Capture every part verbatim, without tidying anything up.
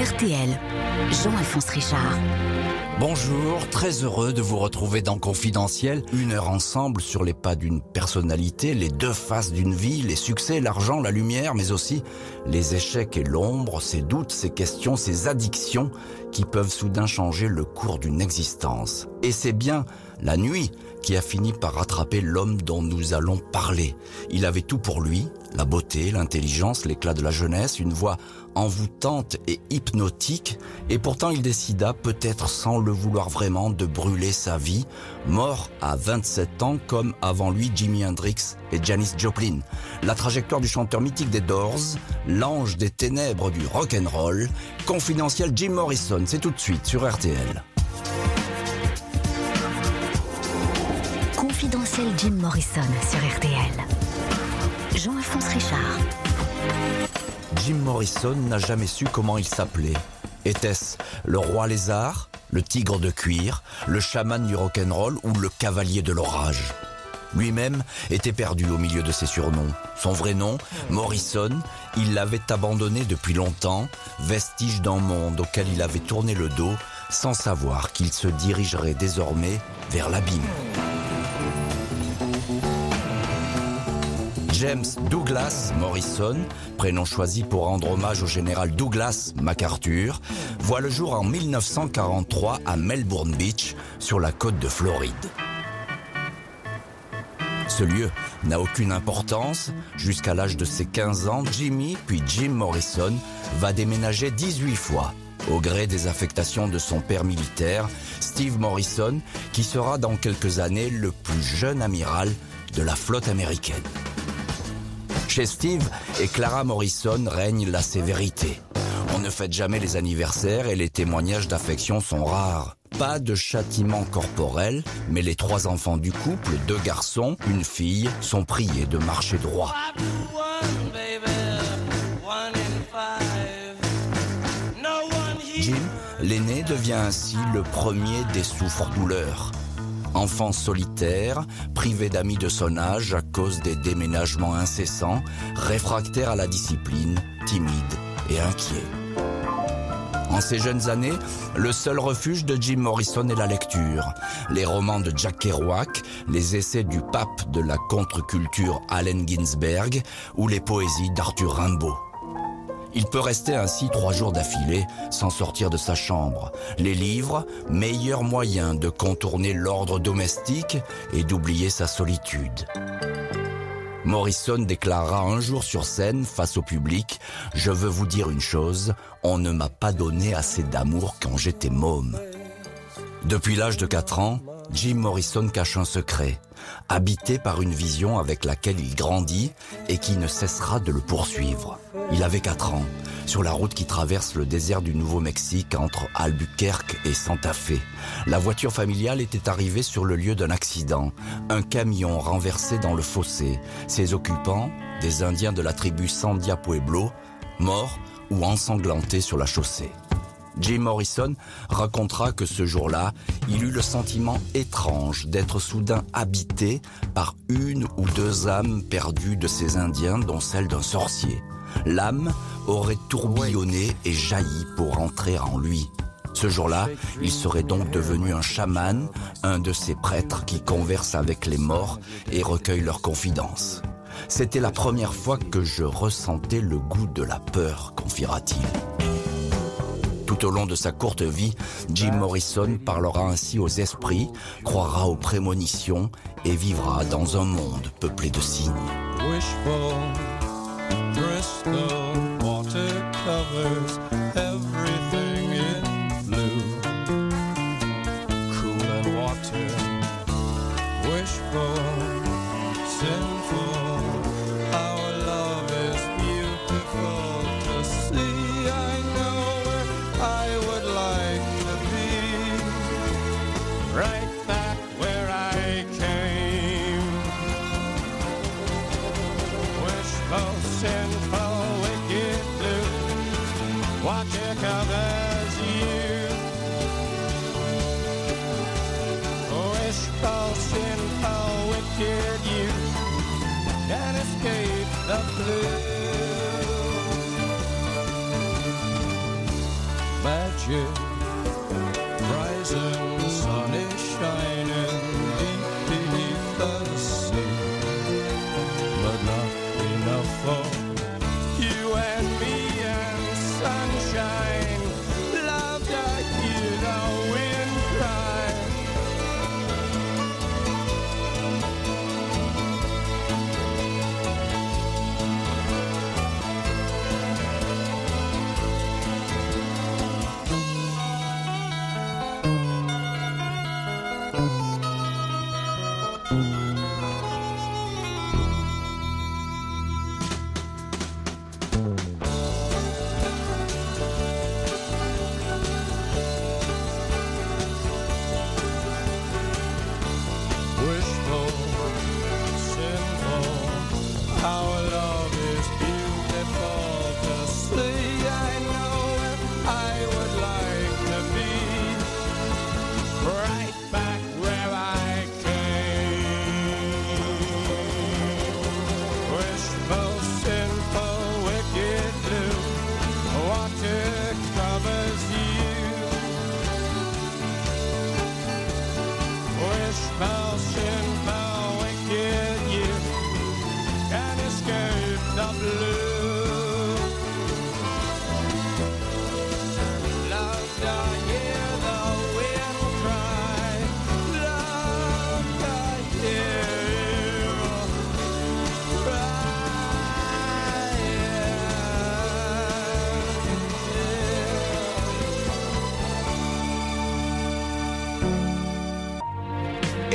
R T L, Jean-Alphonse Richard. Bonjour, très heureux de vous retrouver dans Confidentiel. Une heure ensemble sur les pas d'une personnalité, les deux faces d'une vie, les succès, l'argent, la lumière, mais aussi les échecs et l'ombre, ses doutes, ses questions, ses addictions qui peuvent soudain changer le cours d'une existence. Et c'est bien la nuit qui a fini par rattraper l'homme dont nous allons parler. Il avait tout pour lui, la beauté, l'intelligence, l'éclat de la jeunesse, une voix envoûtante et hypnotique, et pourtant il décida, peut-être sans le vouloir vraiment, de brûler sa vie, mort à vingt-sept ans comme avant lui Jimi Hendrix et Janis Joplin. La trajectoire du chanteur mythique des Doors, l'ange des ténèbres du rock and roll, Confidentiel Jim Morrison, c'est tout de suite sur R T L. Confidentiel Jim Morrison sur R T L. Jean-Alphonse Richard. Jim Morrison n'a jamais su comment il s'appelait. Était-ce le roi lézard, le tigre de cuir, le chaman du rock'n'roll ou le cavalier de l'orage ? Lui-même était perdu au milieu de ses surnoms. Son vrai nom, Morrison, il l'avait abandonné depuis longtemps, vestige d'un monde auquel il avait tourné le dos, sans savoir qu'il se dirigerait désormais vers l'abîme. James Douglas Morrison, prénom choisi pour rendre hommage au général Douglas MacArthur, voit le jour en mille neuf cent quarante-trois à Melbourne Beach, sur la côte de Floride. Ce lieu n'a aucune importance. Jusqu'à l'âge de ses quinze ans, Jimmy, puis Jim Morrison, va déménager dix-huit fois. Au gré des affectations de son père militaire, Steve Morrison, qui sera dans quelques années le plus jeune amiral de la flotte américaine. Chez Steve et Clara Morrison règne la sévérité. On ne fête jamais les anniversaires et les témoignages d'affection sont rares. Pas de châtiment corporel, mais les trois enfants du couple, deux garçons, une fille, sont priés de marcher droit. Jim, l'aîné, devient ainsi le premier des souffre-douleurs. Enfant solitaire, privé d'amis de son âge à cause des déménagements incessants, réfractaire à la discipline, timide et inquiet. En ces jeunes années, le seul refuge de Jim Morrison est la lecture. Les romans de Jack Kerouac, les essais du pape de la contre-culture Allen Ginsberg ou les poésies d'Arthur Rimbaud. Il peut rester ainsi trois jours d'affilée sans sortir de sa chambre. Les livres, meilleur moyen de contourner l'ordre domestique et d'oublier sa solitude. Morrison déclara un jour sur scène, face au public, « Je veux vous dire une chose, on ne m'a pas donné assez d'amour quand j'étais môme. » Depuis l'âge de quatre ans, Jim Morrison cache un secret, habité par une vision avec laquelle il grandit et qui ne cessera de le poursuivre. Il avait quatre ans, sur la route qui traverse le désert du Nouveau-Mexique entre Albuquerque et Santa Fe. La voiture familiale était arrivée sur le lieu d'un accident, un camion renversé dans le fossé. Ses occupants, des Indiens de la tribu Sandia Pueblo, morts ou ensanglantés sur la chaussée. Jim Morrison racontera que ce jour-là, il eut le sentiment étrange d'être soudain habité par une ou deux âmes perdues de ces Indiens, dont celle d'un sorcier. L'âme aurait tourbillonné et jailli pour entrer en lui. Ce jour-là, il serait donc devenu un chaman, un de ces prêtres qui conversent avec les morts et recueillent leurs confidences. « C'était la première fois que je ressentais le goût de la peur », confiera-t-il. Tout au long de sa courte vie, Jim Morrison parlera ainsi aux esprits, croira aux prémonitions et vivra dans un monde peuplé de signes. magic, rising, the sun is shining deep beneath the sea, but not enough for you and me and sunshine, love that you know in crime.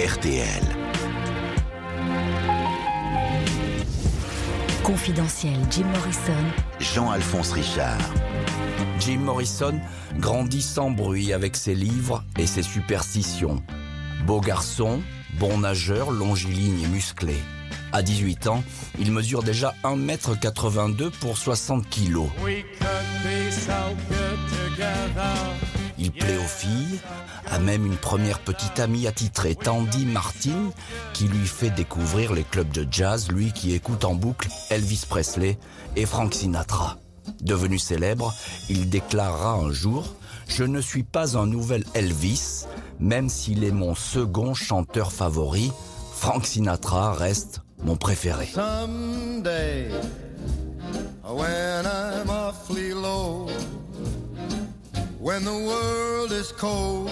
R T L. Confidentiel, Jim Morrison. Jean-Alphonse Richard. Jim Morrison grandit sans bruit avec ses livres et ses superstitions. Beau garçon, bon nageur, longiligne et musclé. À dix-huit ans, il mesure déjà un mètre quatre-vingt-deux pour soixante kilos. We could be so good together. Il plaît aux filles, a même une première petite amie attitrée, Tandy Martin, qui lui fait découvrir les clubs de jazz, lui qui écoute en boucle Elvis Presley et Frank Sinatra. Devenu célèbre, il déclarera un jour « Je ne suis pas un nouvel Elvis, même s'il est mon second chanteur favori, Frank Sinatra reste mon préféré. » Someday, when I'm awfully low, when the world is cold.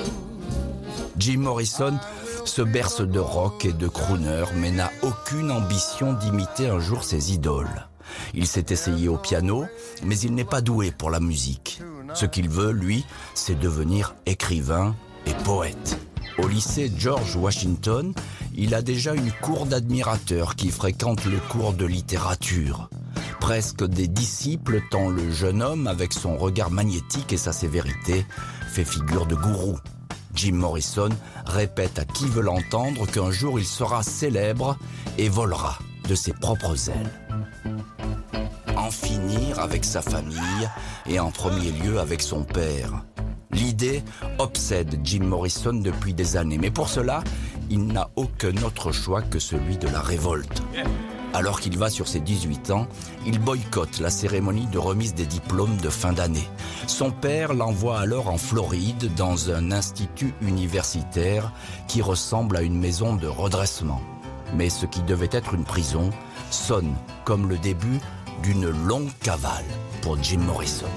Jim Morrison se berce de rock et de crooner, mais n'a aucune ambition d'imiter un jour ses idoles. Il s'est essayé au piano, mais il n'est pas doué pour la musique. Ce qu'il veut, lui, c'est devenir écrivain et poète. Au lycée George Washington, il a déjà une cour d'admirateurs qui fréquentent le cours de littérature. Presque des disciples, tant le jeune homme, avec son regard magnétique et sa sévérité, fait figure de gourou. Jim Morrison répète à qui veut l'entendre qu'un jour il sera célèbre et volera de ses propres ailes. En finir avec sa famille et en premier lieu avec son père. L'idée obsède Jim Morrison depuis des années, mais pour cela, il n'a aucun autre choix que celui de la révolte. Alors qu'il va sur ses dix-huit ans, il boycotte la cérémonie de remise des diplômes de fin d'année. Son père l'envoie alors en Floride dans un institut universitaire qui ressemble à une maison de redressement. Mais ce qui devait être une prison sonne comme le début d'une longue cavale pour Jim Morrison.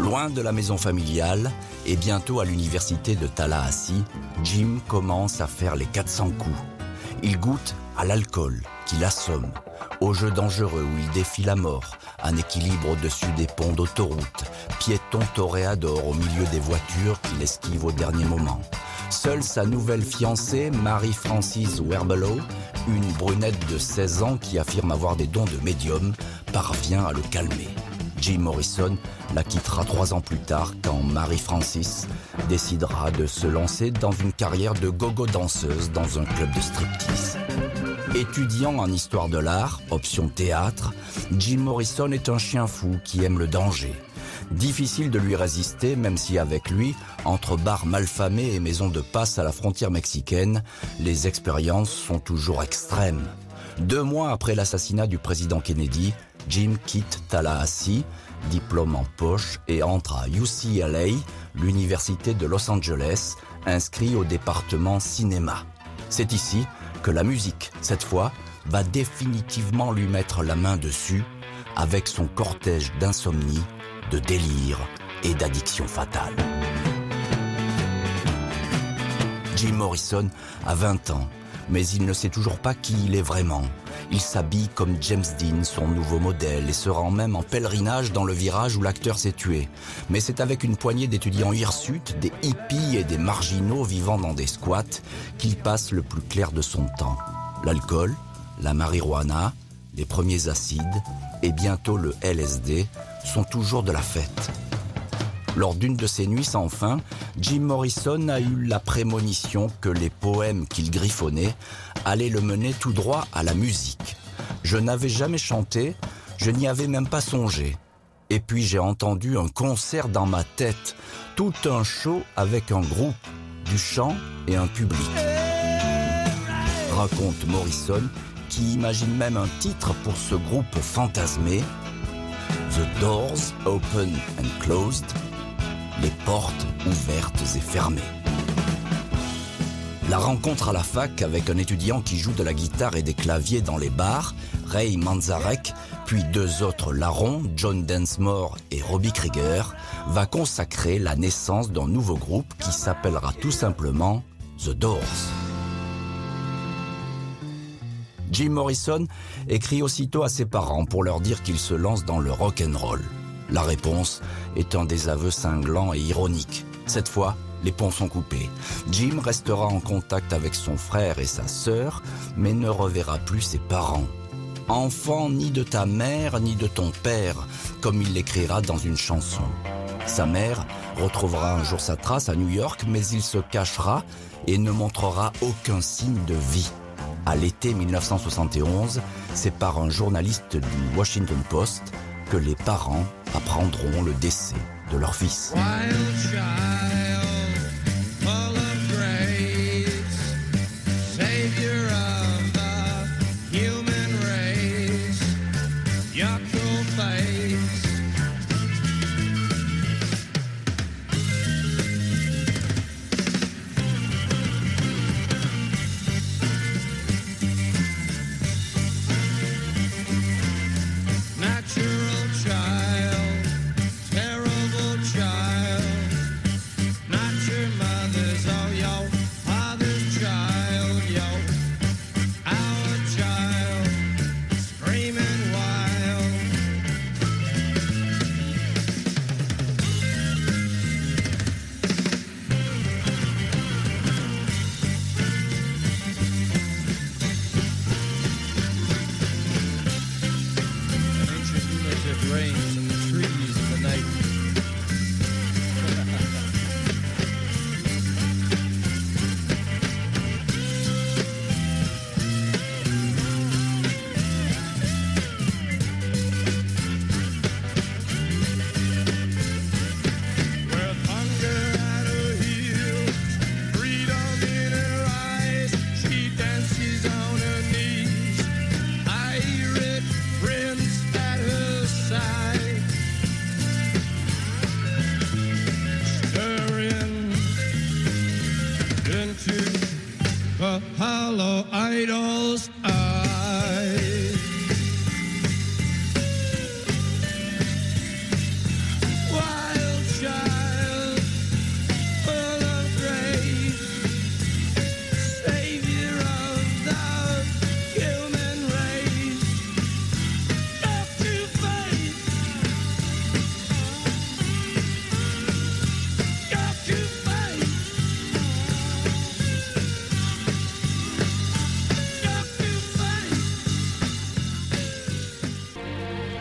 Loin de la maison familiale et bientôt à l'université de Tallahassee, Jim commence à faire les quatre cents coups. Il goûte à l'alcool qui l'assomme, au jeu dangereux où il défie la mort, un équilibre au-dessus des ponts d'autoroute, piéton toréador au milieu des voitures qu'il esquive au dernier moment. Seule sa nouvelle fiancée, Marie-Francis Werbelow, une brunette de seize ans qui affirme avoir des dons de médium, parvient à le calmer. Jim Morrison la quittera trois ans plus tard quand Marie-Francis décidera de se lancer dans une carrière de gogo danseuse dans un club de striptease. Étudiant en histoire de l'art, option théâtre, Jim Morrison est un chien fou qui aime le danger. Difficile de lui résister, même si avec lui, entre bars malfamés et maisons de passe à la frontière mexicaine, les expériences sont toujours extrêmes. Deux mois après l'assassinat du président Kennedy, Jim quitte Tallahassee, diplôme en poche, et entre à U C L A, l'université de Los Angeles, inscrit au département cinéma. C'est ici que la musique, cette fois, va définitivement lui mettre la main dessus, avec son cortège d'insomnie, de délire et d'addiction fatale. Jim Morrison a vingt ans, mais il ne sait toujours pas qui il est vraiment. Il s'habille comme James Dean, son nouveau modèle, et se rend même en pèlerinage dans le virage où l'acteur s'est tué. Mais c'est avec une poignée d'étudiants hirsutes, des hippies et des marginaux vivant dans des squats qu'il passe le plus clair de son temps. L'alcool, la marijuana, les premiers acides et bientôt le L S D sont toujours de la fête. Lors d'une de ces nuits sans fin, Jim Morrison a eu la prémonition que les poèmes qu'il griffonnait allaient le mener tout droit à la musique. Je n'avais jamais chanté, je n'y avais même pas songé. Et puis j'ai entendu un concert dans ma tête, tout un show avec un groupe, du chant et un public. Raconte Morrison, qui imagine même un titre pour ce groupe fantasmé, The Doors Open and Closed, les portes ouvertes et fermées. La rencontre à la fac avec un étudiant qui joue de la guitare et des claviers dans les bars, Ray Manzarek, puis deux autres larrons, John Densmore et Robbie Krieger, va consacrer la naissance d'un nouveau groupe qui s'appellera tout simplement The Doors. Jim Morrison écrit aussitôt à ses parents pour leur dire qu'il se lance dans le rock'n'roll. La réponse est un désaveu cinglant et ironique. Cette fois, les ponts sont coupés. Jim restera en contact avec son frère et sa sœur, mais ne reverra plus ses parents. « Enfant ni de ta mère ni de ton père », comme il l'écrira dans une chanson. Sa mère retrouvera un jour sa trace à New York, mais il se cachera et ne montrera aucun signe de vie. À l'été mille neuf cent soixante et onze, c'est par un journaliste du Washington Post que les parents apprendront le décès de leur fils.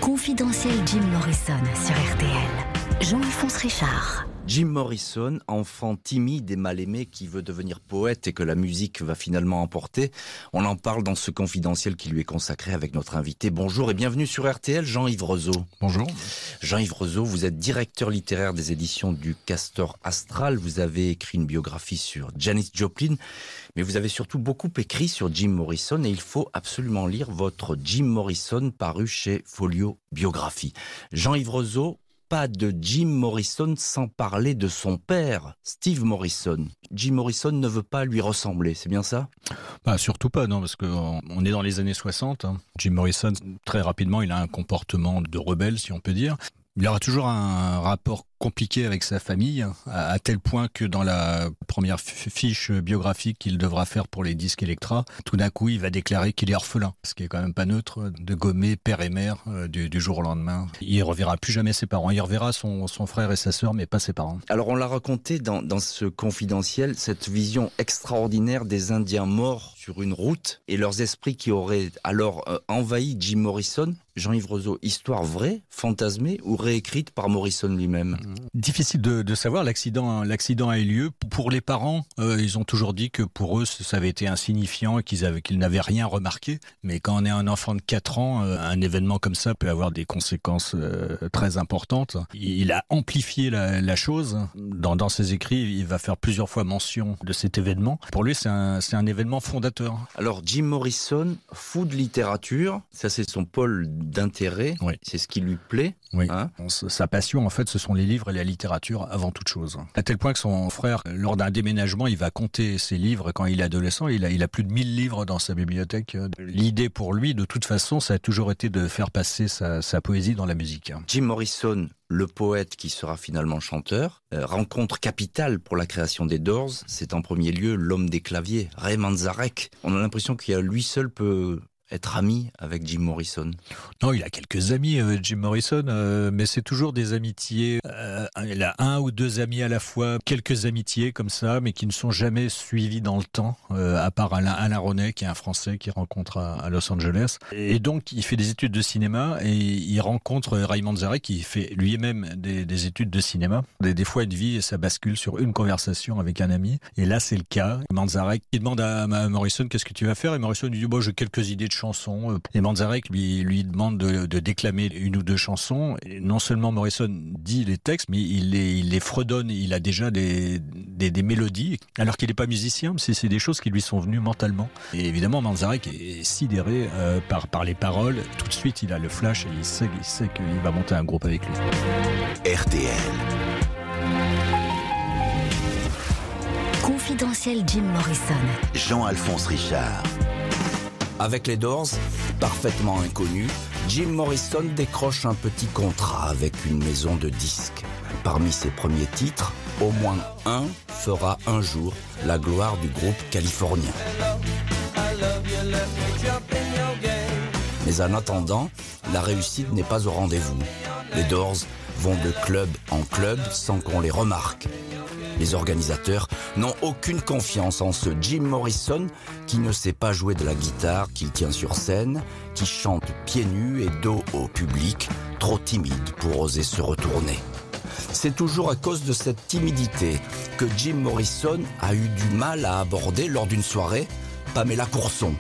Confidentiel Jim Morrison sur R T L. Jean-Alphonse Richard. Jim Morrison, enfant timide et mal aimé qui veut devenir poète et que la musique va finalement emporter. On en parle dans ce confidentiel qui lui est consacré avec notre invité. Bonjour et bienvenue sur R T L, Jean-Yves Rezeau. Bonjour. Jean-Yves Rezeau, vous êtes directeur littéraire des éditions du Castor Astral. Vous avez écrit une biographie sur Janis Joplin, mais vous avez surtout beaucoup écrit sur Jim Morrison et il faut absolument lire votre Jim Morrison paru chez Folio Biographie. Jean-Yves Rezeau, pas de Jim Morrison sans parler de son père, Steve Morrison. Jim Morrison ne veut pas lui ressembler, c'est bien ça ? Bah, surtout pas, non, parce qu'on est dans les années soixante. Hein. Jim Morrison, très rapidement, il a un comportement de rebelle, si on peut dire. Il aura toujours un rapport compliqué avec sa famille, à tel point que dans la première fiche biographique qu'il devra faire pour les disques Electra, tout d'un coup, il va déclarer qu'il est orphelin, ce qui est quand même pas neutre, de gommer père et mère du, du jour au lendemain. Il ne reverra plus jamais ses parents. Il reverra son, son frère et sa sœur, mais pas ses parents. Alors, on l'a raconté dans, dans ce confidentiel, cette vision extraordinaire des Indiens morts sur une route et leurs esprits qui auraient alors euh, envahi Jim Morrison. Jean-Yves Rezeau, histoire vraie, fantasmée ou réécrite par Morrison lui-même ? Difficile de, de savoir, l'accident l'accident a eu lieu. Pour les parents, euh, ils ont toujours dit que pour eux, ça avait été insignifiant et qu'ils avaient, qu'ils n'avaient rien remarqué. Mais quand on est un enfant de quatre ans, euh, un événement comme ça peut avoir des conséquences euh, très importantes. Il a amplifié la, la chose. Dans, dans ses écrits, il va faire plusieurs fois mention de cet événement. Pour lui, c'est un, c'est un événement fondateur. Alors, Jim Morrison, fou de littérature, ça c'est son pôle d'intérêt, oui. C'est ce qui lui plaît. Oui. Hein, sa passion, en fait, ce sont les livres et la littérature avant toute chose. À tel point que son frère, lors d'un déménagement, il va compter ses livres quand il est adolescent. Il a, il a plus de mille livres dans sa bibliothèque. L'idée pour lui, de toute façon, ça a toujours été de faire passer sa, sa poésie dans la musique. Jim Morrison, le poète qui sera finalement chanteur, euh, rencontre capitale pour la création des Doors, c'est en premier lieu l'homme des claviers, Ray Manzarek. On a l'impression qu'il y a lui seul peut... être ami avec Jim Morrison? Non, il a quelques amis, euh, Jim Morrison, euh, mais c'est toujours des amitiés. Euh, il a un ou deux amis à la fois, quelques amitiés comme ça, mais qui ne sont jamais suivies dans le temps, euh, à part Alain, Alain René, qui est un Français qu'il rencontre à, à Los Angeles. Et donc, il fait des études de cinéma et il rencontre Ray Manzarek, qui fait lui-même des, des études de cinéma. Des, des fois, une vie, ça bascule sur une conversation avec un ami. Et là, c'est le cas. Manzarek, il demande à, à Morrison, qu'est-ce que tu vas faire? Et Morrison lui dit, bon, j'ai quelques idées de choses. Chansons. Et Manzarek lui, lui demande de, de déclamer une ou deux chansons. Et non seulement Morrison dit les textes, mais il les, il les fredonne. Il a déjà des, des, des mélodies, alors qu'il n'est pas musicien, mais c'est, c'est des choses qui lui sont venues mentalement. Et évidemment, Manzarek est sidéré euh, par, par les paroles. Tout de suite, il a le flash et il sait, il sait qu'il va monter un groupe avec lui. R T L. Confidentiel Jim Morrison. Jean-Alphonse Richard. Avec les Doors, parfaitement inconnu, Jim Morrison décroche un petit contrat avec une maison de disques. Parmi ses premiers titres, au moins un fera un jour la gloire du groupe californien. Mais en attendant, la réussite n'est pas au rendez-vous. Les Doors vont de club en club sans qu'on les remarque. Les organisateurs n'ont aucune confiance en ce Jim Morrison qui ne sait pas jouer de la guitare, qui tient sur scène, qui chante pieds nus et dos au public, trop timide pour oser se retourner. C'est toujours à cause de cette timidité que Jim Morrison a eu du mal à aborder lors d'une soirée Pamela Courson.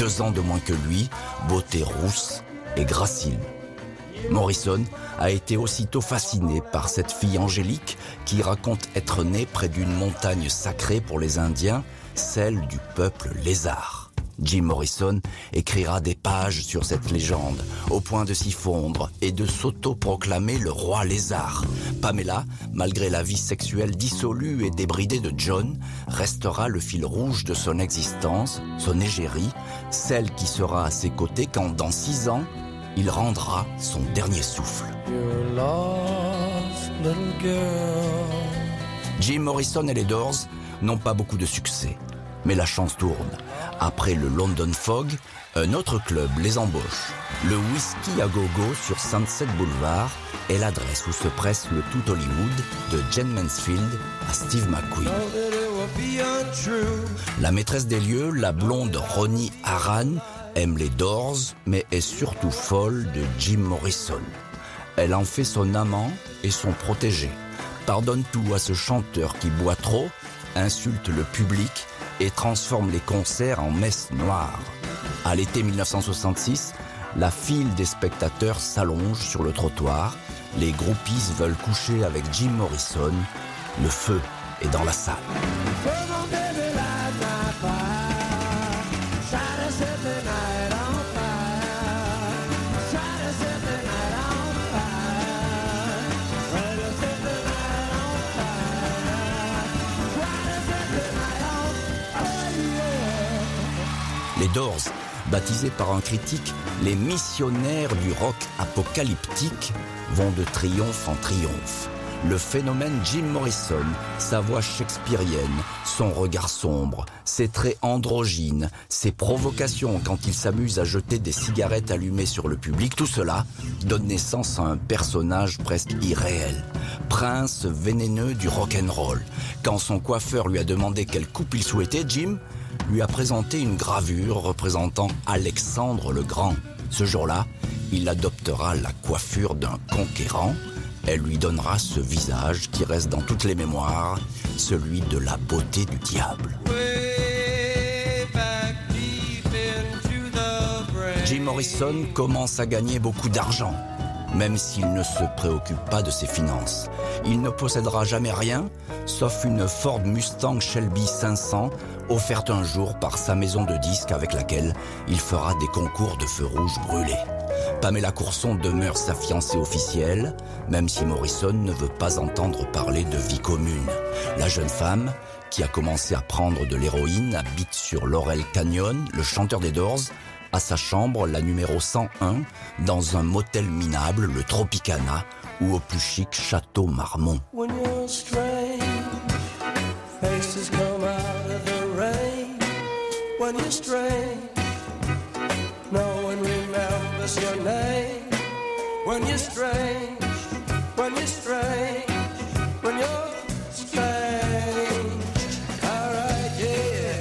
Deux ans de moins que lui, beauté rousse et gracile. Morrison a été aussitôt fasciné par cette fille angélique qui raconte être née près d'une montagne sacrée pour les Indiens, celle du peuple lézard. Jim Morrison écrira des pages sur cette légende, au point de s'y fondre et de s'auto-proclamer le roi lézard. Pamela, malgré la vie sexuelle dissolue et débridée de John, restera le fil rouge de son existence, son égérie, celle qui sera à ses côtés quand, dans six ans, il rendra son dernier souffle. Jim Morrison et les Doors n'ont pas beaucoup de succès, mais la chance tourne. Après le London Fog, un autre club les embauche. Le Whisky à Gogo sur Sunset Boulevard est l'adresse où se presse le tout Hollywood de Jane Mansfield à Steve McQueen. La maîtresse des lieux, la blonde Ronnie Haran, aime les Doors, mais est surtout folle de Jim Morrison. Elle en fait son amant et son protégé. Pardonne tout à ce chanteur qui boit trop, insulte le public et transforme les concerts en messe noire. À l'été mille neuf cent soixante-six, la file des spectateurs s'allonge sur le trottoir. Les groupies veulent coucher avec Jim Morrison. Le feu est dans la salle. Les Doors, baptisés par un critique les missionnaires du rock apocalyptique, vont de triomphe en triomphe. Le phénomène Jim Morrison, sa voix shakespearienne, son regard sombre, ses traits androgynes, ses provocations quand il s'amuse à jeter des cigarettes allumées sur le public, tout cela donne naissance à un personnage presque irréel. Prince vénéneux du rock'n'roll. Quand son coiffeur lui a demandé quelle coupe il souhaitait, Jim lui a présenté une gravure représentant Alexandre le Grand. Ce jour-là, il adoptera la coiffure d'un conquérant. Elle lui donnera ce visage qui reste dans toutes les mémoires, celui de la beauté du diable. Jim Morrison commence à gagner beaucoup d'argent, même s'il ne se préoccupe pas de ses finances. Il ne possédera jamais rien, sauf une Ford Mustang Shelby cinq cents, offerte un jour par sa maison de disques avec laquelle il fera des concours de feux rouges brûlés. Pamela Courson demeure sa fiancée officielle, même si Morrison ne veut pas entendre parler de vie commune. La jeune femme, qui a commencé à prendre de l'héroïne, habite sur Laurel Canyon, le chanteur des Doors, à sa chambre, la numéro cent un, dans un motel minable, le Tropicana, ou au plus chic Château Marmont.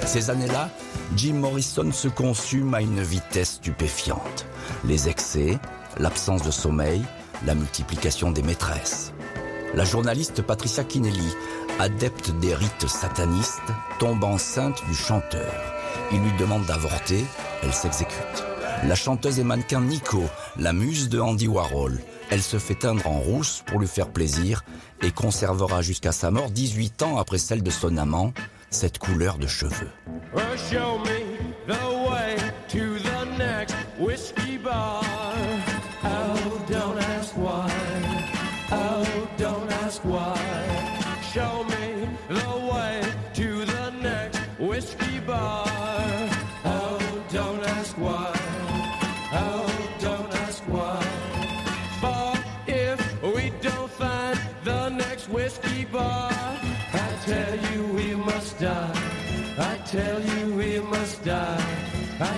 Ces années-là, Jim Morrison se consume à une vitesse stupéfiante. Les excès, l'absence de sommeil, la multiplication des maîtresses. La journaliste Patricia Kennealy, adepte des rites satanistes, tombe enceinte du chanteur. Il lui demande d'avorter, elle s'exécute. La chanteuse et mannequin Nico, la muse de Andy Warhol, elle se fait teindre en rousse pour lui faire plaisir et conservera jusqu'à sa mort, dix-huit ans après celle de son amant, cette couleur de cheveux. I tell you we must die. I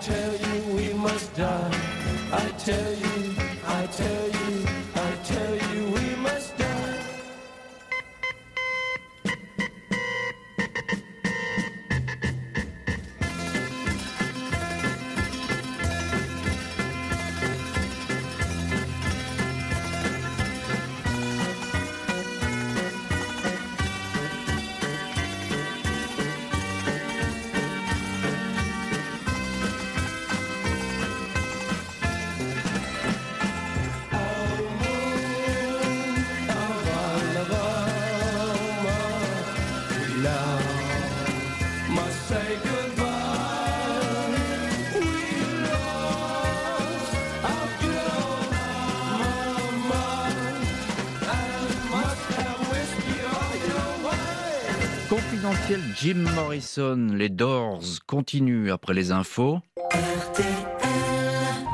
tell you we must die. Confidentiel Jim Morrison, les Doors continuent après les infos. R T L.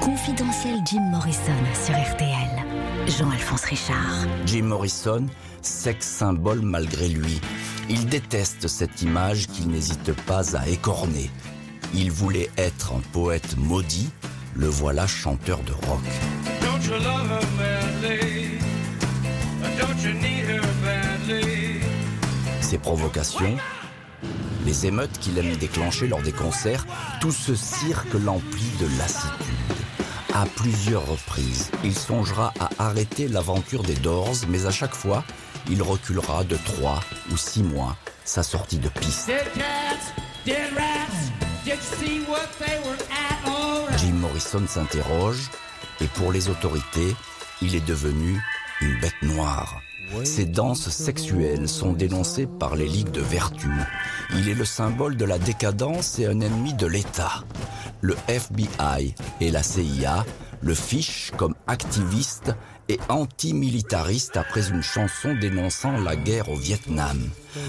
Confidentiel Jim Morrison sur R T L. Jean-Alphonse Richard. Jim Morrison, sexe symbole malgré lui. Il déteste cette image qu'il n'hésite pas à écorner. Il voulait être un poète maudit, le voilà chanteur de rock. Don't you love her badly? Don't you need her badly? Ses provocations, les émeutes qu'il aime déclencher lors des concerts, tout ce cirque l'emplit de lassitude. À plusieurs reprises, il songera à arrêter l'aventure des Doors, mais à chaque fois, il reculera de trois ou six mois sa sortie de piste. Jim Morrison s'interroge et pour les autorités, il est devenu une bête noire. Ses danses sexuelles sont dénoncées par les ligues de vertu. Il est le symbole de la décadence et un ennemi de l'État. Le F B I et la C I A le fichent comme activiste et antimilitariste après une chanson dénonçant la guerre au Vietnam.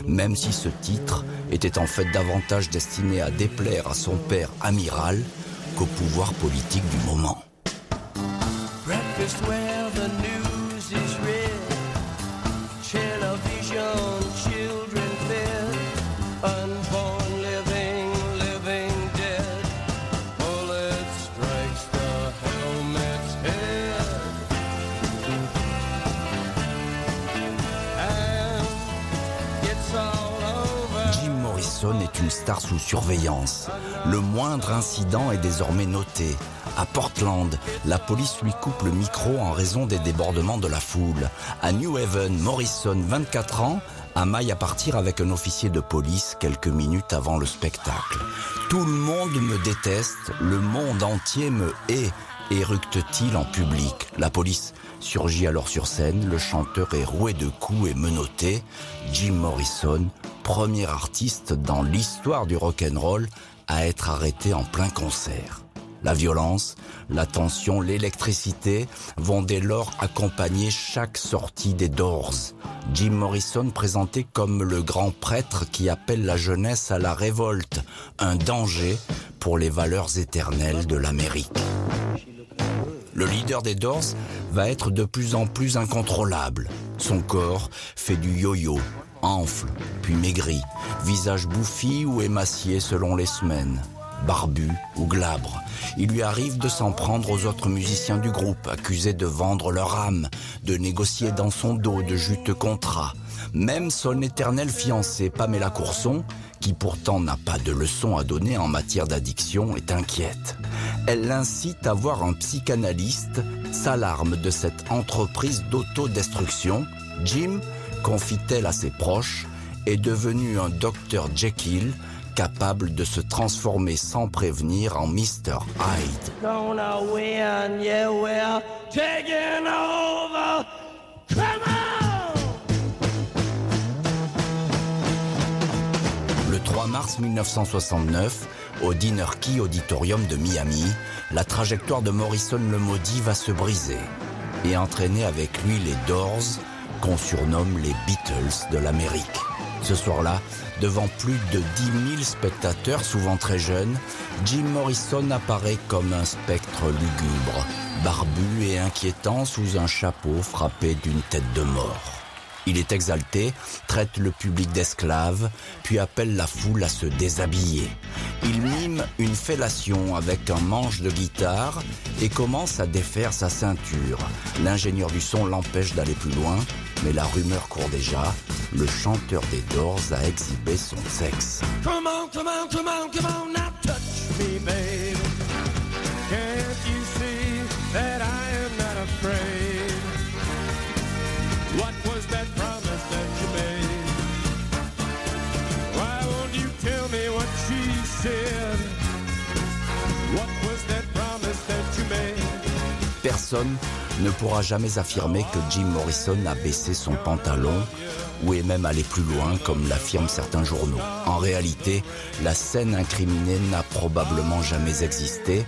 Même si ce titre était en fait davantage destiné à déplaire à son père amiral qu'au pouvoir politique du moment. Est une star sous surveillance. Le moindre incident est désormais noté. À Portland, la police lui coupe le micro en raison des débordements de la foule. À New Haven, Morrison, vingt-quatre ans, amaille à partir avec un officier de police quelques minutes avant le spectacle. « Tout le monde me déteste, le monde entier me hait », éructe-t-il en public. La police surgit alors sur scène, le chanteur est roué de coups et menotté. Jim Morrison, premier artiste dans l'histoire du rock'n'roll à être arrêté en plein concert. La violence, la tension, l'électricité vont dès lors accompagner chaque sortie des Doors. Jim Morrison présenté comme le grand prêtre qui appelle la jeunesse à la révolte, un danger pour les valeurs éternelles de l'Amérique. Le leader des Doors va être de plus en plus incontrôlable. Son corps fait du yo-yo. Enfle, puis maigri, visage bouffi ou émacié selon les semaines, barbu ou glabre. Il lui arrive de s'en prendre aux autres musiciens du groupe, accusés de vendre leur âme, de négocier dans son dos de juteux contrats. Même son éternelle fiancée, Pamela Courson, qui pourtant n'a pas de leçons à donner en matière d'addiction, est inquiète. Elle l'incite à voir un psychanalyste, s'alarme de cette entreprise d'autodestruction. Jim, confie-t-elle à ses proches, est devenu un docteur Jekyll capable de se transformer sans prévenir en mister Hyde. Gonna win, yeah, we're taking over. Come on! Le trois mars mille neuf cent soixante-neuf, au Dinner Key Auditorium de Miami, la trajectoire de Morrison le maudit va se briser et entraîner avec lui les Doors, qu'on surnomme les Beatles de l'Amérique. Ce soir-là, devant plus de dix mille spectateurs, souvent très jeunes, Jim Morrison apparaît comme un spectre lugubre, barbu et inquiétant sous un chapeau frappé d'une tête de mort. Il est exalté, traite le public d'esclaves, puis appelle la foule à se déshabiller. Il mime une fellation avec un manche de guitare et commence à défaire sa ceinture. L'ingénieur du son l'empêche d'aller plus loin, mais la rumeur court déjà. Le chanteur des Doors a exhibé son sexe. Come on, come on, come on, come on, now touch me, baby. Can't you see that I am not afraid? What was that promise that you made? Why won't you tell me what she said? What was that promise that you made? Personne ne pourra jamais affirmer que Jim Morrison a baissé son pantalon ou est même allé plus loin, comme l'affirment certains journaux. En réalité, la scène incriminée n'a probablement jamais existé,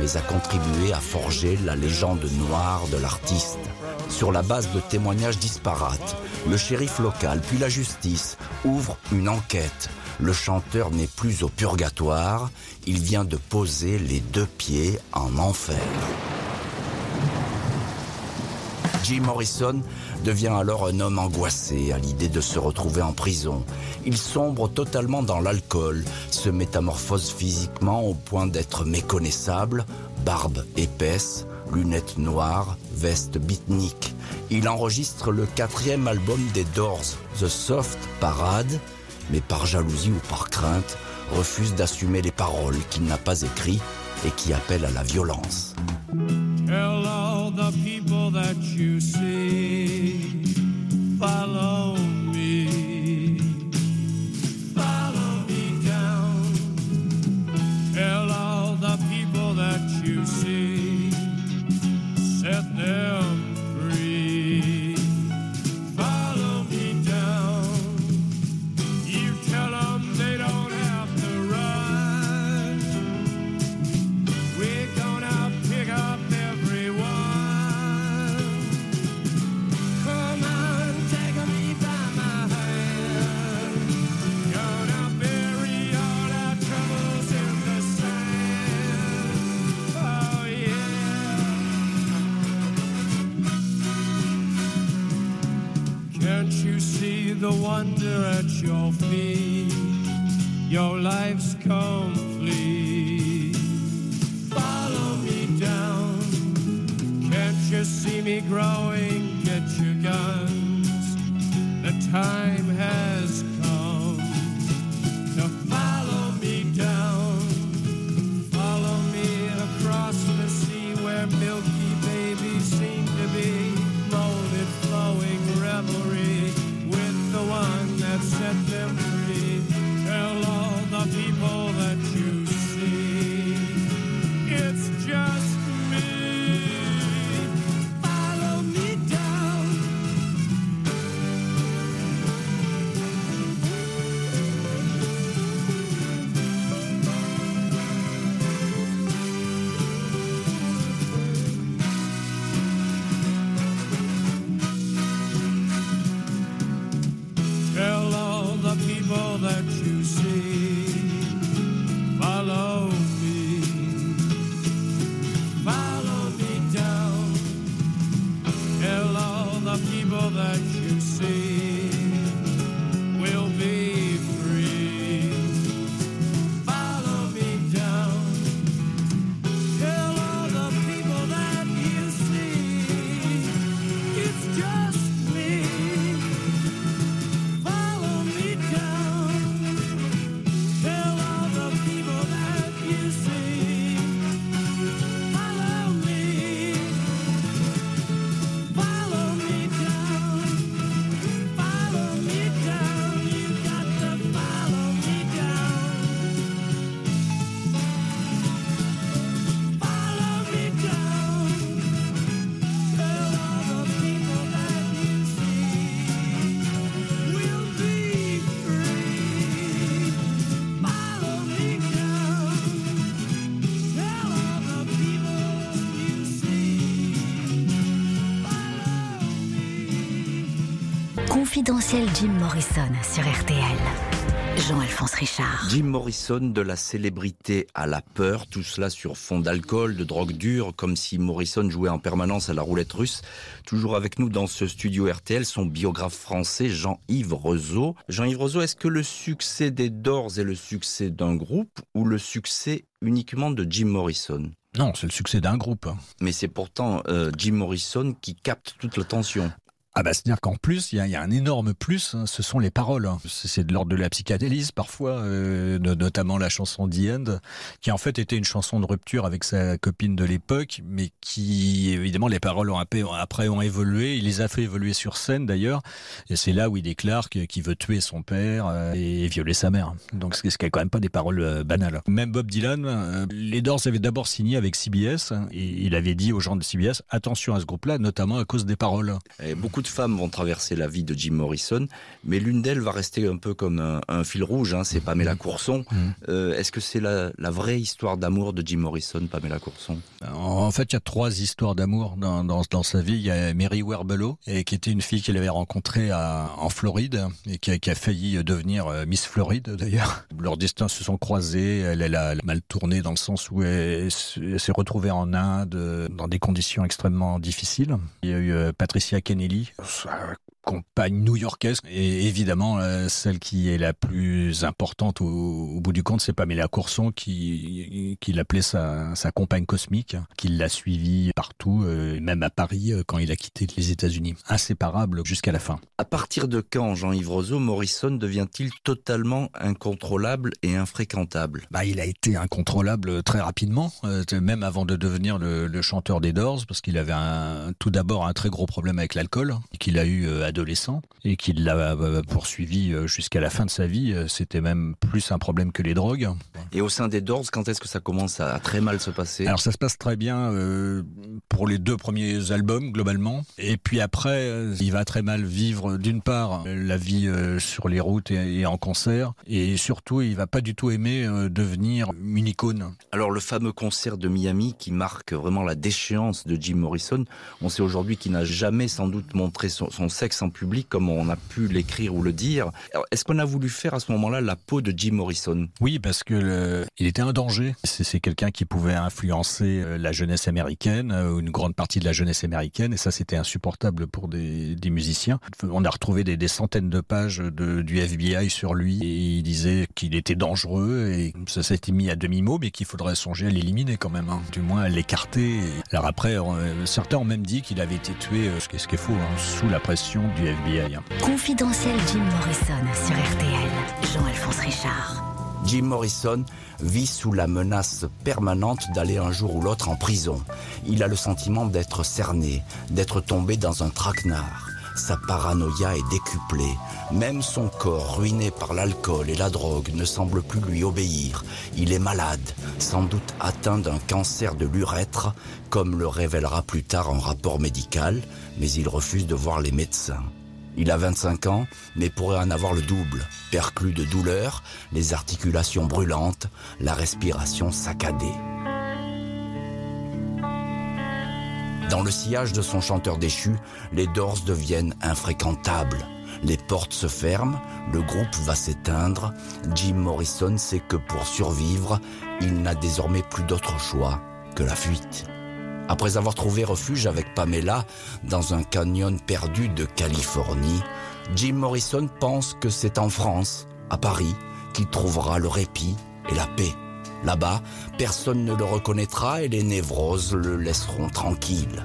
mais a contribué à forger la légende noire de l'artiste. Sur la base de témoignages disparates, le shérif local puis la justice ouvrent une enquête. Le chanteur n'est plus au purgatoire, il vient de poser les deux pieds en enfer. Jim Morrison devient alors un homme angoissé à l'idée de se retrouver en prison. Il sombre totalement dans l'alcool, se métamorphose physiquement au point d'être méconnaissable, barbe épaisse, lunettes noires, veste beatnik. Il enregistre le quatrième album des Doors, The Soft Parade, mais par jalousie ou par crainte, refuse d'assumer les paroles qu'il n'a pas écrites et qui appellent à la violence. Tell all the people that you see, follow me, follow me down. Tell all the people that you see, set them free, follow me down. You tell them they don't have to run, we're gonna pick up the wonder at your feet, your life's complete. Follow me down, can't you see me growing? Get your guns, the time has come. Now follow me down, follow me across the sea where milky babies seem to be, molded, flowing revelry. The one that set them free. Tell all the people that you see, it's just Confidentiel Jim Morrison sur R T L. Jean-Alphonse Richard. Jim Morrison, de la célébrité à la peur, tout cela sur fond d'alcool, de drogue dure, comme si Morrison jouait en permanence à la roulette russe. Toujours avec nous dans ce studio R T L, son biographe français Jean-Yves Rezeau. Jean-Yves Rezeau, est-ce que le succès des Doors est le succès d'un groupe ou le succès uniquement de Jim Morrison ? Non, c'est le succès d'un groupe. Mais c'est pourtant euh, Jim Morrison qui capte toute l'attention. Ah bah, c'est-à-dire qu'en plus, il y, y a un énorme plus, hein, ce sont les paroles. Hein. C'est de l'ordre de la psychanalyse parfois, euh, de, notamment la chanson The End, qui en fait était une chanson de rupture avec sa copine de l'époque, mais qui, évidemment, les paroles ont, après ont évolué. Il les a fait évoluer sur scène d'ailleurs, et c'est là où il déclare qu'il veut tuer son père euh, et violer sa mère. Donc ce qui n'est quand même pas des paroles euh, banales. Même Bob Dylan, euh, les Doors avaient d'abord signé avec C B S, hein, et il avait dit aux gens de C B S, attention à ce groupe-là, notamment à cause des paroles. Et beaucoup de de femmes vont traverser la vie de Jim Morrison, mais l'une d'elles va rester un peu comme un, un fil rouge, hein, c'est Pamela Courson. Mmh. Euh, est-ce que c'est la, la vraie histoire d'amour de Jim Morrison, Pamela Courson ? En fait, il y a trois histoires d'amour dans, dans, dans sa vie. Il y a Mary Werbelow, et qui était une fille qu'il avait rencontrée à, en Floride, et qui a, qui a failli devenir Miss Floride, d'ailleurs. Leurs destins se sont croisés, elle, elle a mal tourné dans le sens où elle, elle s'est retrouvée en Inde, dans des conditions extrêmement difficiles. Il y a eu Patricia Kennealy, compagne new-yorkaise, et évidemment euh, celle qui est la plus importante au, au bout du compte, c'est Pamela Courson qui, qui l'appelait sa, sa compagne cosmique, qui l'a suivie partout, euh, même à Paris euh, quand il a quitté les États-Unis, inséparable jusqu'à la fin. À partir de quand, Jean-Yves Rezeau, Morrison devient-il totalement incontrôlable et infréquentable ? Bah, il a été incontrôlable très rapidement, euh, même avant de devenir le, le chanteur des Doors, parce qu'il avait un, tout d'abord un très gros problème avec l'alcool, qu'il a eu euh, à adolescent et qu'il l'a poursuivi jusqu'à la fin de sa vie. C'était même plus un problème que les drogues. Et au sein des Doors, quand est-ce que ça commence à très mal se passer ? Alors ça se passe très bien euh, pour les deux premiers albums globalement. Et puis après, il va très mal vivre d'une part la vie euh, sur les routes et, et en concert. Et surtout, il va pas du tout aimer euh, devenir une icône. Alors le fameux concert de Miami qui marque vraiment la déchéance de Jim Morrison. On sait aujourd'hui qu'il n'a jamais sans doute montré son, son sexe en public, comme on a pu l'écrire ou le dire. Alors, est-ce qu'on a voulu faire à ce moment-là la peau de Jim Morrison ? Oui, parce que le... il était un danger. C'est, c'est quelqu'un qui pouvait influencer la jeunesse américaine, une grande partie de la jeunesse américaine, et ça c'était insupportable pour des, des musiciens. On a retrouvé des, des centaines de pages de, du F B I sur lui, et il disait qu'il était dangereux, et ça s'était mis à demi-mot, mais qu'il faudrait songer à l'éliminer quand même, hein. Du moins à l'écarter. Alors après, certains ont même dit qu'il avait été tué, ce qui est faux, hein, sous la pression du F B I. Confidentiel Jim Morrison sur R T L. Jean-Alphonse Richard. Jim Morrison vit sous la menace permanente d'aller un jour ou l'autre en prison. Il a le sentiment d'être cerné, d'être tombé dans un traquenard. Sa paranoïa est décuplée. Même son corps, ruiné par l'alcool et la drogue, ne semble plus lui obéir. Il est malade, sans doute atteint d'un cancer de l'urètre, comme le révélera plus tard un rapport médical, mais il refuse de voir les médecins. Il a vingt-cinq ans, mais pourrait en avoir le double. Perclus de douleurs, les articulations brûlantes, la respiration saccadée. Dans le sillage de son chanteur déchu, les Doors deviennent infréquentables. Les portes se ferment, le groupe va s'éteindre. Jim Morrison sait que pour survivre, il n'a désormais plus d'autre choix que la fuite. Après avoir trouvé refuge avec Pamela dans un canyon perdu de Californie, Jim Morrison pense que c'est en France, à Paris, qu'il trouvera le répit et la paix. Là-bas, personne ne le reconnaîtra et les névroses le laisseront tranquille.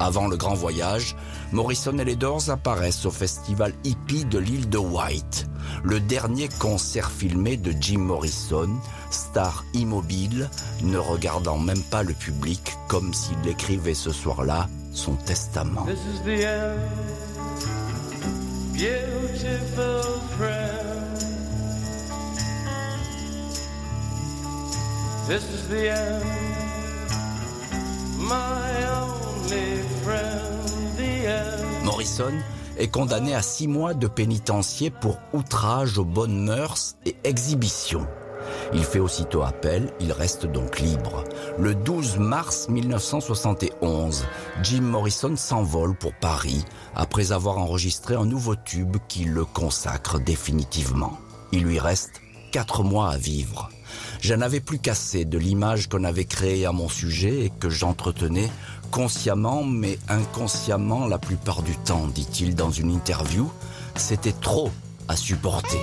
Avant le grand voyage, Morrison et les Doors apparaissent au festival hippie de l'île de White. Le dernier concert filmé de Jim Morrison, star immobile, ne regardant même pas le public comme s'il écrivait ce soir-là son testament. This is the end, beautiful friend. This is the end, my only friend, the end. Morrison est condamné à six mois de pénitencier pour outrage aux bonnes mœurs et exhibition. Il fait aussitôt appel, il reste donc libre. Le douze mars mille neuf cent soixante et onze, Jim Morrison s'envole pour Paris après avoir enregistré un nouveau tube qui le consacre définitivement. Il lui reste quatre mois à vivre. J'en avais plus cassé de l'image qu'on avait créée à mon sujet et que j'entretenais consciemment mais inconsciemment la plupart du temps, dit-il dans une interview. C'était trop à supporter.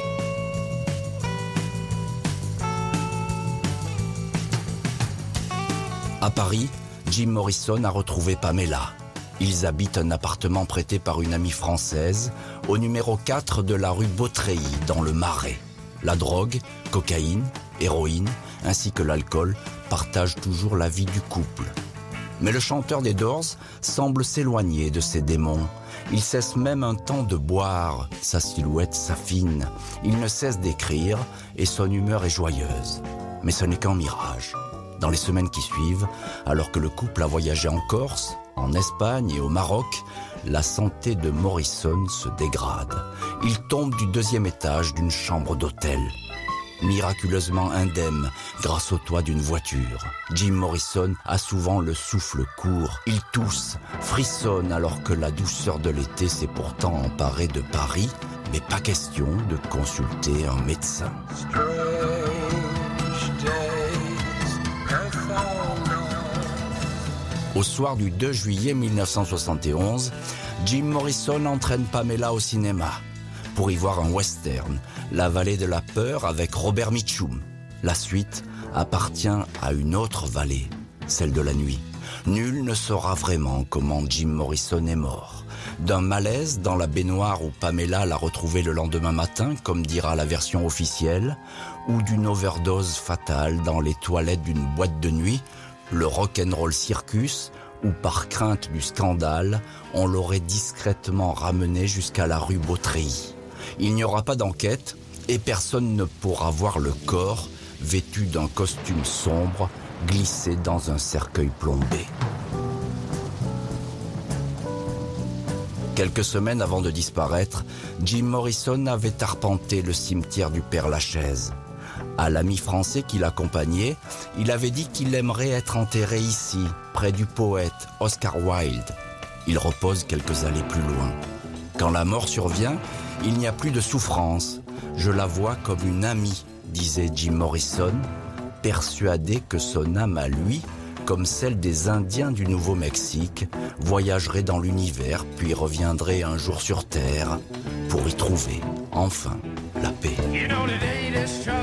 À Paris, Jim Morrison a retrouvé Pamela. Ils habitent un appartement prêté par une amie française au numéro quatre de la rue Beautreillis, dans le Marais. La drogue, cocaïne, héroïne, ainsi que l'alcool partagent toujours la vie du couple. Mais le chanteur des Doors semble s'éloigner de ses démons. Il cesse même un temps de boire, sa silhouette s'affine. Il ne cesse d'écrire et son humeur est joyeuse. Mais ce n'est qu'un mirage. Dans les semaines qui suivent, alors que le couple a voyagé en Corse, En Espagne et au Maroc, la santé de Morrison se dégrade. Il tombe du deuxième étage d'une chambre d'hôtel. Miraculeusement indemne, grâce au toit d'une voiture. Jim Morrison a souvent le souffle court. Il tousse, frissonne alors que la douceur de l'été s'est pourtant emparée de Paris. Mais pas question de consulter un médecin. Au soir du deux juillet mille neuf cent soixante et onze, Jim Morrison entraîne Pamela au cinéma pour y voir un western, La vallée de la peur avec Robert Mitchum. La suite appartient à une autre vallée, celle de la nuit. Nul ne saura vraiment comment Jim Morrison est mort. D'un malaise dans la baignoire où Pamela l'a retrouvé le lendemain matin, comme dira la version officielle, ou d'une overdose fatale dans les toilettes d'une boîte de nuit, le Rock and Roll Circus, où par crainte du scandale, on l'aurait discrètement ramené jusqu'à la rue Beautreillis. Il n'y aura pas d'enquête et personne ne pourra voir le corps, vêtu d'un costume sombre, glissé dans un cercueil plombé. Quelques semaines avant de disparaître, Jim Morrison avait arpenté le cimetière du Père Lachaise. À l'ami français qui l'accompagnait, il avait dit qu'il aimerait être enterré ici, près du poète Oscar Wilde. Il repose quelques allées plus loin. Quand la mort survient, il n'y a plus de souffrance. Je la vois comme une amie, disait Jim Morrison, persuadé que son âme à lui, comme celle des Indiens du Nouveau-Mexique, voyagerait dans l'univers puis reviendrait un jour sur Terre pour y trouver, enfin, la paix. Side.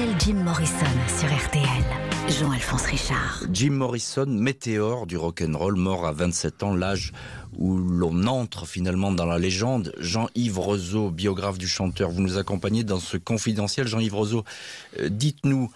spécial Jim Morrison sur R T L. Jean-Alphonse Richard. Jim Morrison, météore du rock'n'roll, mort à vingt-sept ans, l'âge où l'on entre finalement dans la légende. Jean-Yves Rezeau, biographe du chanteur, vous nous accompagnez dans ce confidentiel. Jean-Yves Rezeau, euh, dites-nous,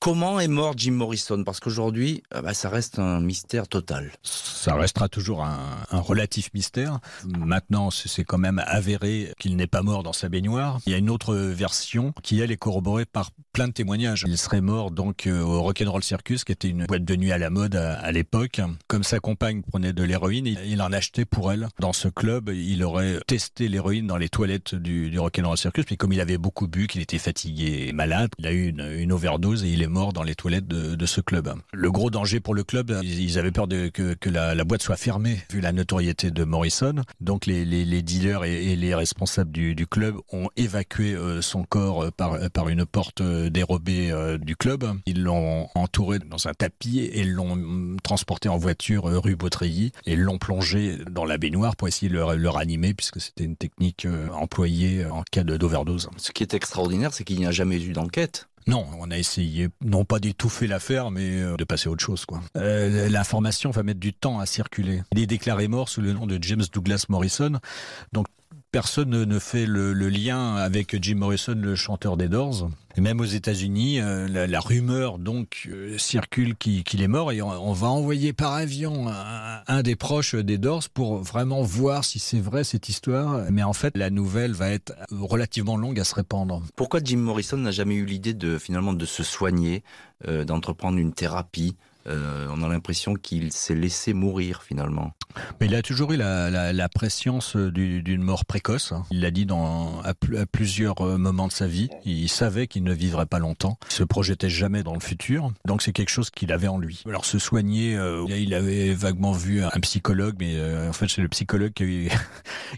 comment est mort Jim Morrison? Parce qu'aujourd'hui, bah, ça reste un mystère total. Ça restera toujours un, un relatif mystère. Maintenant, c'est quand même avéré qu'il n'est pas mort dans sa baignoire. Il y a une autre version qui, elle, est corroborée par plein de témoignages. Il serait mort donc au Rock and Roll Circus, qui était une boîte de nuit à la mode à, à l'époque. Comme sa compagne prenait de l'héroïne, il, il en achetait pour elle. Dans ce club, il aurait testé l'héroïne dans les toilettes du, du Rock and Roll Circus. Puis comme il avait beaucoup bu, qu'il était fatigué et malade, il a eu une, une overdose et il est mort dans les toilettes de, de ce club. Le gros danger pour le club, ils, ils avaient peur de, que, que la, la boîte soit fermée, vu la notoriété de Morrison. Donc les, les, les dealers et, et les responsables du, du club ont évacué euh, son corps par, par une porte dérobée euh, du club. Ils l'ont entouré dans un tapis et l'ont transporté en voiture euh, rue Beautreillis et l'ont plongé dans la baignoire pour essayer de le, le ranimer, puisque c'était une technique euh, employée en cas d'overdose. Ce qui est extraordinaire, c'est qu'il n'y a jamais eu d'enquête. Non, on a essayé, non pas d'étouffer l'affaire, mais de passer à autre chose, quoi. Euh, l'information va mettre du temps à circuler. Il est déclaré mort sous le nom de James Douglas Morrison, donc personne ne fait le, le lien avec Jim Morrison, le chanteur des Doors. Et même aux États-Unis, euh, la, la rumeur donc euh, circule qu'il, qu'il est mort, et on, on va envoyer par avion un, un des proches des Doors pour vraiment voir si c'est vrai cette histoire. Mais en fait, la nouvelle va être relativement longue à se répandre. Pourquoi Jim Morrison n'a jamais eu l'idée de finalement de se soigner, euh, d'entreprendre une thérapie? Euh, on a l'impression qu'il s'est laissé mourir finalement. Mais il a toujours eu la, la, la prescience du, d'une mort précoce. Il l'a dit dans, à, pl- à plusieurs moments de sa vie. Il savait qu'il ne vivrait pas longtemps. Il se projetait jamais dans le futur. Donc c'est quelque chose qu'il avait en lui. Alors se soigner, euh, il avait vaguement vu un psychologue, mais euh, en fait c'est le psychologue qui a, eu,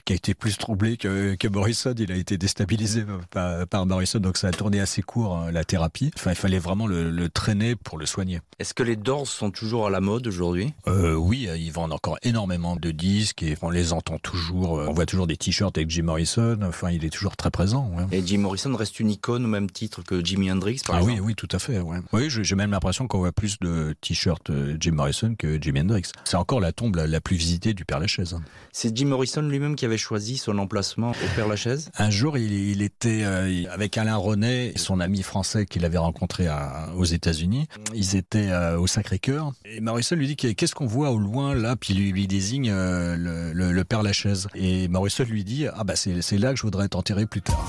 qui a été plus troublé que, que Morrison. Il a été déstabilisé par, par Morrison, donc ça a tourné assez court la thérapie. Enfin, il fallait vraiment le, le traîner pour le soigner. Est-ce que les dents sont toujours à la mode aujourd'hui? euh, Oui, ils vendent encore énormément de disques et on les entend toujours. On voit toujours des t-shirts avec Jim Morrison. Enfin, il est toujours très présent. Ouais. Et Jim Morrison reste une icône au même titre que Jimi Hendrix, par ah exemple. Ah oui, oui, tout à fait. Ouais. Oui, j'ai même l'impression qu'on voit plus de t-shirts Jim Morrison que Jimi Hendrix. C'est encore la tombe la, la plus visitée du Père Lachaise. C'est Jim Morrison lui-même qui avait choisi son emplacement au Père Lachaise. Un jour, il, il était euh, avec Alain René, son ami français qu'il avait rencontré à, aux États-Unis. Ils étaient euh, au Sacré Cœur. Et Marissol lui dit qu'est-ce qu'on voit au loin là, puis lui, lui désigne euh, le, le, le Père Lachaise. Et Marissol lui dit ah bah c'est, c'est là que je voudrais être enterré plus tard.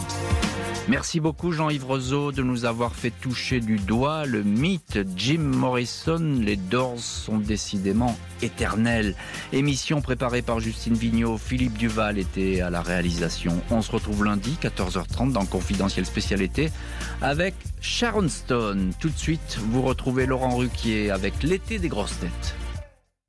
Merci beaucoup Jean-Yves Rezeau de nous avoir fait toucher du doigt le mythe Jim Morrison. Les Doors sont décidément éternels. Émission préparée par Justine Vigneault, Philippe Duval était à la réalisation. On se retrouve lundi quatorze heures trente dans Confidentiel spécialité avec Sharon Stone. Tout de suite, vous retrouvez Laurent Ruquier avec l'été des grosses têtes.